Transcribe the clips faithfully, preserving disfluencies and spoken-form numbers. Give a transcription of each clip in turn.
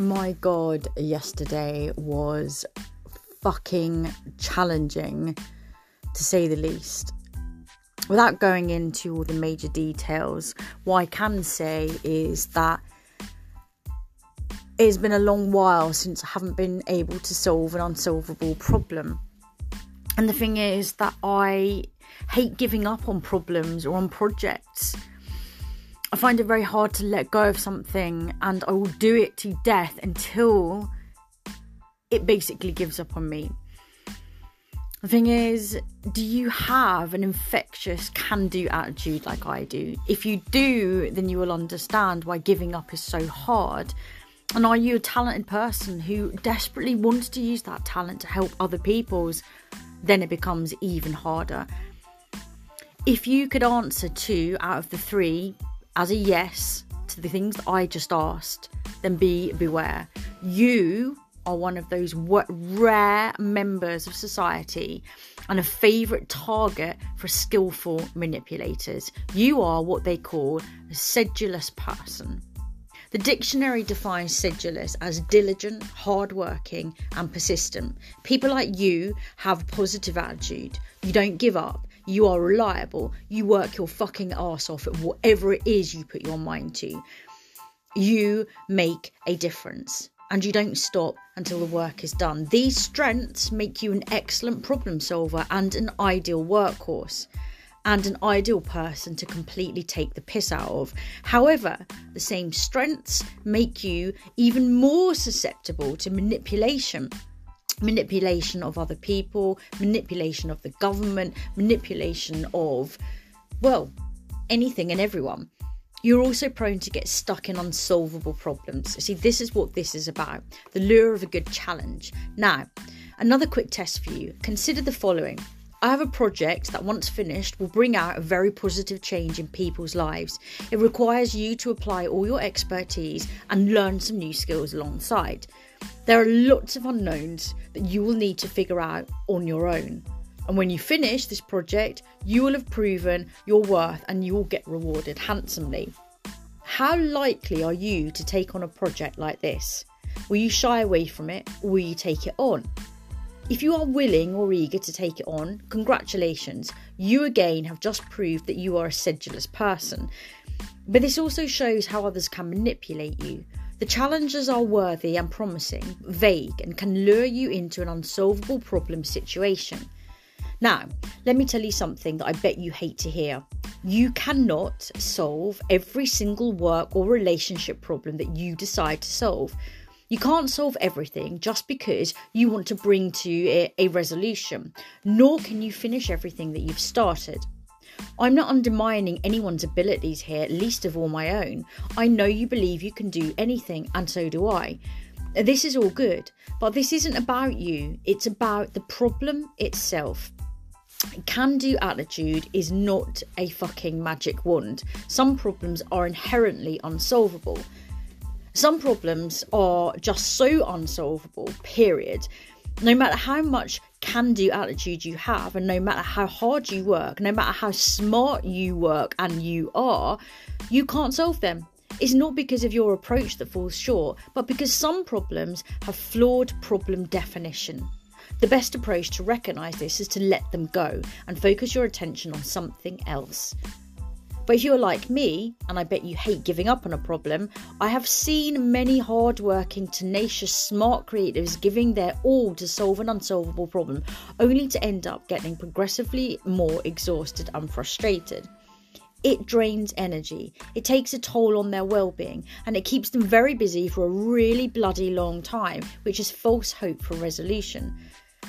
My God, yesterday was fucking challenging, to say the least. Without going into all the major details, what I can say is that it's been a long while since I haven't been able to solve an unsolvable problem. And the thing is that I hate giving up on problems or on projects. I find it very hard to let go of something, and I will do it to death until it basically gives up on me. The thing is, do you have an infectious can-do attitude like I do? If you do, then you will understand why giving up is so hard. And are you a talented person who desperately wants to use that talent to help other people's? Then it becomes even harder. If you could answer two out of the three as a yes to the things that I just asked, then be beware. You are one of those rare members of society and a favourite target for skillful manipulators. You are what they call a sedulous person. The dictionary defines sedulous as diligent, hardworking and persistent. People like you have a positive attitude. You don't give up. You are reliable. You work your fucking ass off at whatever it is you put your mind to. You make a difference, and you don't stop until the work is done. These strengths make you an excellent problem solver and an ideal workhorse and an ideal person to completely take the piss out of. However, the same strengths make you even more susceptible to manipulation. Manipulation of other people, manipulation of the government, manipulation of, well, anything and everyone. You're also prone to get stuck in unsolvable problems. See, this is what this is about, the lure of a good challenge. Now, another quick test for you. Consider the following. I have a project that, once finished, will bring out a very positive change in people's lives. It requires you to apply all your expertise and learn some new skills alongside. There are lots of unknowns that you will need to figure out on your own. And when you finish this project, you will have proven your worth and you will get rewarded handsomely. How likely are you to take on a project like this? Will you shy away from it, or will you take it on? If you are willing or eager to take it on, congratulations, you again have just proved that you are a sedulous person. But this also shows how others can manipulate you. The challenges are worthy and promising, vague, and can lure you into an unsolvable problem situation. Now, let me tell you something that I bet you hate to hear. You cannot solve every single work or relationship problem that you decide to solve. You can't solve everything just because you want to bring to it a resolution, nor can you finish everything that you've started. I'm not undermining anyone's abilities here, least of all my own. I know you believe you can do anything, and so do I. This is all good, but this isn't about you. It's about the problem itself. Can-do attitude is not a fucking magic wand. Some problems are inherently unsolvable. Some problems are just so unsolvable, period. No matter how much can-do attitude you have, and no matter how hard you work, no matter how smart you work and you are, you can't solve them. It's not because of your approach that falls short, but because some problems have flawed problem definition. The best approach to recognise this is to let them go and focus your attention on something else. But if you're like me, and I bet you hate giving up on a problem, I have seen many hardworking, tenacious, smart creatives giving their all to solve an unsolvable problem, only to end up getting progressively more exhausted and frustrated. It drains energy, it takes a toll on their well-being, and it keeps them very busy for a really bloody long time, which is false hope for resolution.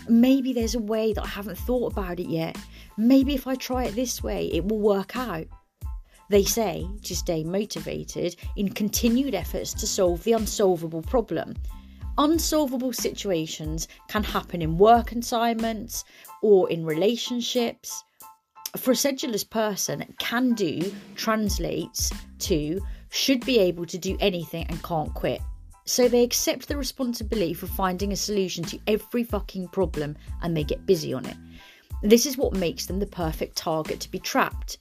Maybe there's a way that I haven't thought about it yet. Maybe if I try it this way, it will work out. They say to stay motivated in continued efforts to solve the unsolvable problem. Unsolvable situations can happen in work assignments or in relationships. For a sedulous person, can-do translates to should be able to do anything and can't quit. So they accept the responsibility for finding a solution to every fucking problem, and they get busy on it. This is what makes them the perfect target to be trapped.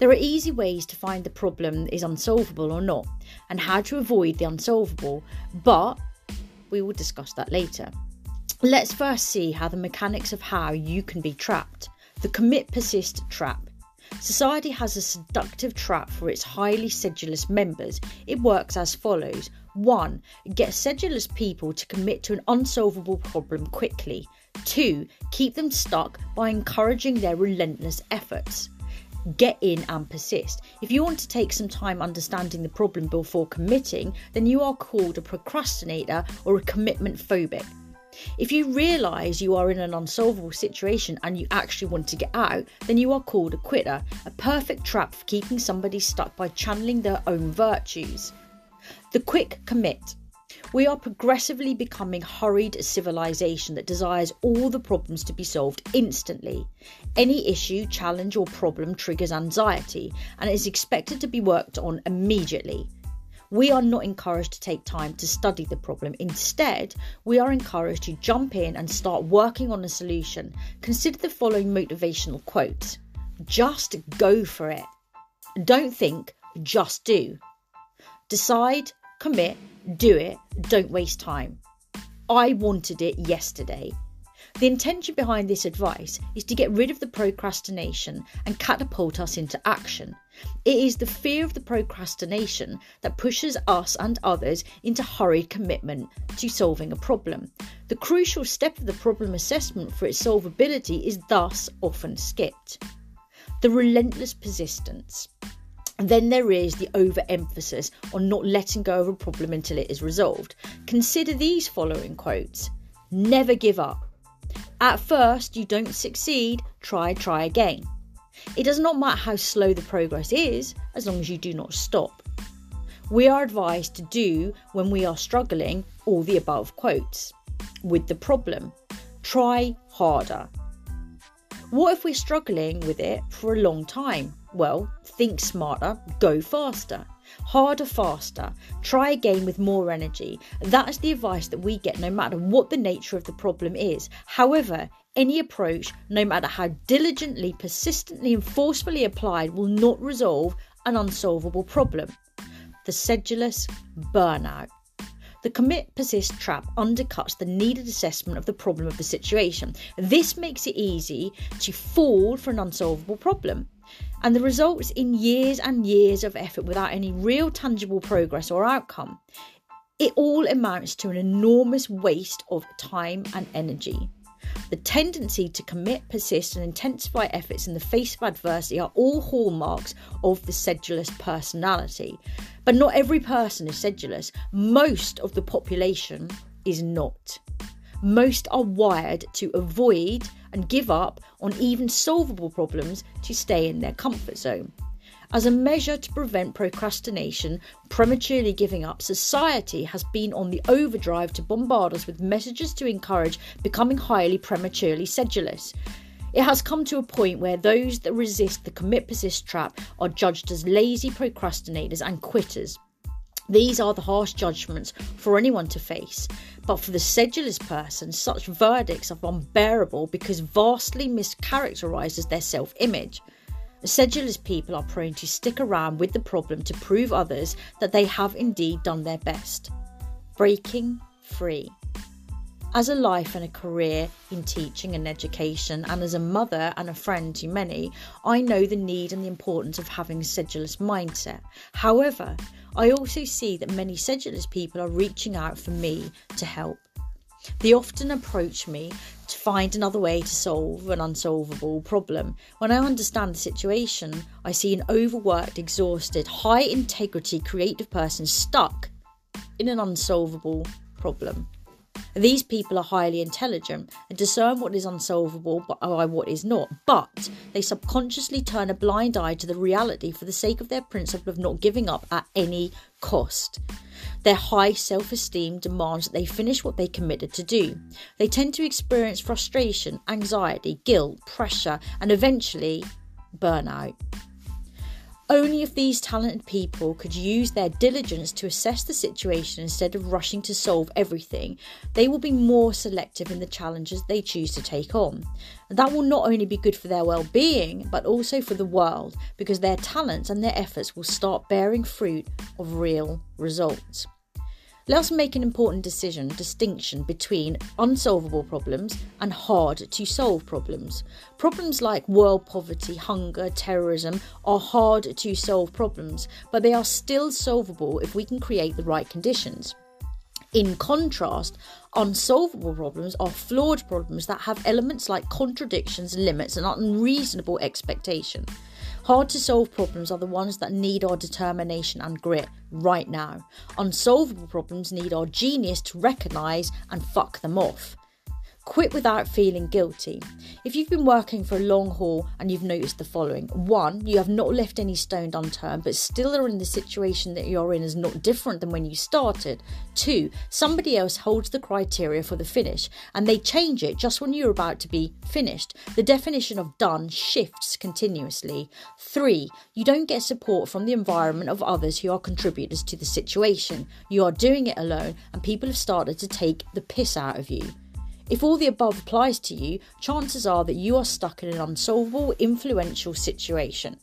There are easy ways to find the problem is unsolvable or not, and how to avoid the unsolvable, but we will discuss that later. Let's first see how the mechanics of how you can be trapped. The commit-persist trap. Society has a seductive trap for its highly sedulous members. It works as follows. one. Get sedulous people to commit to an unsolvable problem quickly. two. Keep them stuck by encouraging their relentless efforts. Get in and persist. If you want to take some time understanding the problem before committing, then you are called a procrastinator or a commitment phobic. If you realise you are in an unsolvable situation and you actually want to get out, then you are called a quitter, a perfect trap for keeping somebody stuck by channeling their own virtues. The quick commit. We are progressively becoming hurried a civilization that desires all the problems to be solved instantly. Any issue, challenge or problem triggers anxiety and is expected to be worked on immediately. We are not encouraged to take time to study the problem. Instead, we are encouraged to jump in and start working on a solution. Consider the following motivational quotes. Just go for it. Don't think, just do. Decide, commit, do it, don't waste time. I wanted it yesterday. The intention behind this advice is to get rid of the procrastination and catapult us into action. It is the fear of the procrastination that pushes us and others into hurried commitment to solving a problem. The crucial step of the problem assessment for its solvability is thus often skipped. The relentless persistence. And then there is the overemphasis on not letting go of a problem until it is resolved. Consider these following quotes. Never give up. At first, you don't succeed, try, try again. It does not matter how slow the progress is, as long as you do not stop. We are advised to do, when we are struggling, all the above quotes. With the problem, try harder. What if we're struggling with it for a long time? Well, think smarter, go faster. Harder, faster. Try again with more energy. That is the advice that we get no matter what the nature of the problem is. However, any approach, no matter how diligently, persistently and forcefully applied, will not resolve an unsolvable problem. The sedulous burnout. The commit-persist trap undercuts the needed assessment of the problem of the situation. This makes it easy to fall for an unsolvable problem. And the results in years and years of effort without any real tangible progress or outcome. It all amounts to an enormous waste of time and energy. The tendency to commit, persist and intensify efforts in the face of adversity are all hallmarks of the sedulous personality. But not every person is sedulous. Most of the population is not. Most are wired to avoid and give up on even solvable problems to stay in their comfort zone. As a measure to prevent procrastination, prematurely giving up, society has been on the overdrive to bombard us with messages to encourage becoming highly prematurely sedulous. It has come to a point where those that resist the commit-persist trap are judged as lazy procrastinators and quitters. These are the harsh judgments for anyone to face, but for the sedulous person, such verdicts are unbearable because vastly mischaracterises their self-image. Sedulous people are prone to stick around with the problem to prove others that they have indeed done their best. Breaking free. As a life and a career in teaching and education, and as a mother and a friend to many, I know the need and the importance of having a sedulous mindset. However, I also see that many sedulous people are reaching out for me to help. They often approach me to find another way to solve an unsolvable problem. When I understand the situation, I see an overworked, exhausted, high integrity, creative person stuck in an unsolvable problem. These people are highly intelligent and discern what is unsolvable by what is not, but they subconsciously turn a blind eye to the reality for the sake of their principle of not giving up at any cost. Their high self-esteem demands that they finish what they committed to do. They tend to experience frustration, anxiety, guilt, pressure, and eventually burnout. Only if these talented people could use their diligence to assess the situation instead of rushing to solve everything, they will be more selective in the challenges they choose to take on. And that will not only be good for their well-being, but also for the world, because their talents and their efforts will start bearing fruit of real results. Let us make an important decision, distinction between unsolvable problems and hard-to-solve problems. Problems like world poverty, hunger, terrorism are hard-to-solve problems, but they are still solvable if we can create the right conditions. In contrast, unsolvable problems are flawed problems that have elements like contradictions, limits, and unreasonable expectation. Hard-to-solve problems are the ones that need our determination and grit right now. Unsolvable problems need our genius to recognise and fuck them off. Quit without feeling guilty. If you've been working for a long haul and you've noticed the following. One, you have not left any stone unturned, but still are in the situation that you're in is not different than when you started. Two, somebody else holds the criteria for the finish and they change it just when you're about to be finished. The definition of done shifts continuously. Three, you don't get support from the environment of others who are contributors to the situation. You are doing it alone and people have started to take the piss out of you. If all the above applies to you, chances are that you are stuck in an unsolvable, influential situation.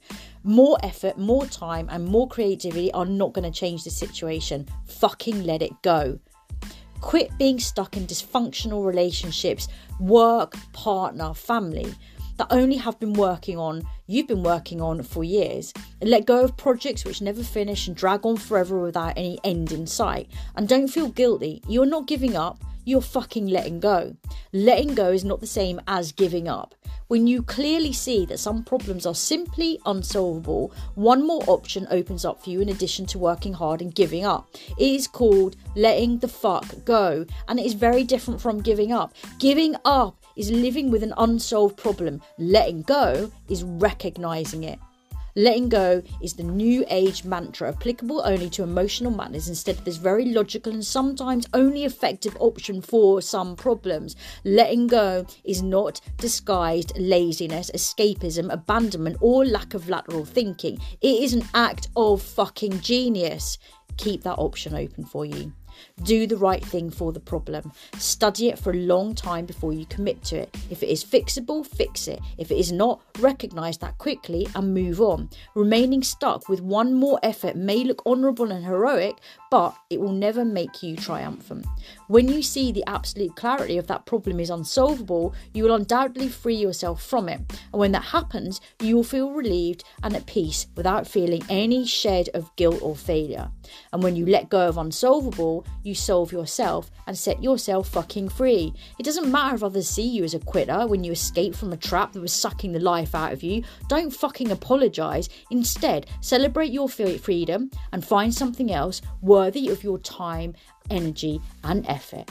More effort, more time, and more creativity are not going to change the situation. Fucking let it go. Quit being stuck in dysfunctional relationships, work, partner, family, that only have been working on, you've been working on for years. And let go of projects which never finish and drag on forever without any end in sight. And don't feel guilty. You're not giving up. You're fucking letting go. Letting go is not the same as giving up. When you clearly see that some problems are simply unsolvable, one more option opens up for you in addition to working hard and giving up. It is called letting the fuck go, and it is very different from giving up. Giving up is living with an unsolved problem. Letting go is recognizing it. Letting go is the new age mantra applicable only to emotional matters instead of this very logical and sometimes only effective option for some problems. Letting go is not disguised laziness, escapism, abandonment, or lack of lateral thinking. It is an act of fucking genius. Keep that option open for you. Do the right thing for the problem. Study it for a long time before you commit to it. If it is fixable, fix it. If it is not, recognise that quickly and move on. Remaining stuck with one more effort may look honourable and heroic, but it will never make you triumphant. When you see the absolute clarity of that problem is unsolvable, you will undoubtedly free yourself from it. And when that happens, you will feel relieved and at peace without feeling any shred of guilt or failure. And when you let go of unsolvable, you solve yourself and set yourself fucking free. It doesn't matter if others see you as a quitter when you escape from a trap that was sucking the life out of you. Don't fucking apologise. Instead, celebrate your freedom and find something else worthy of your time, energy, and effort.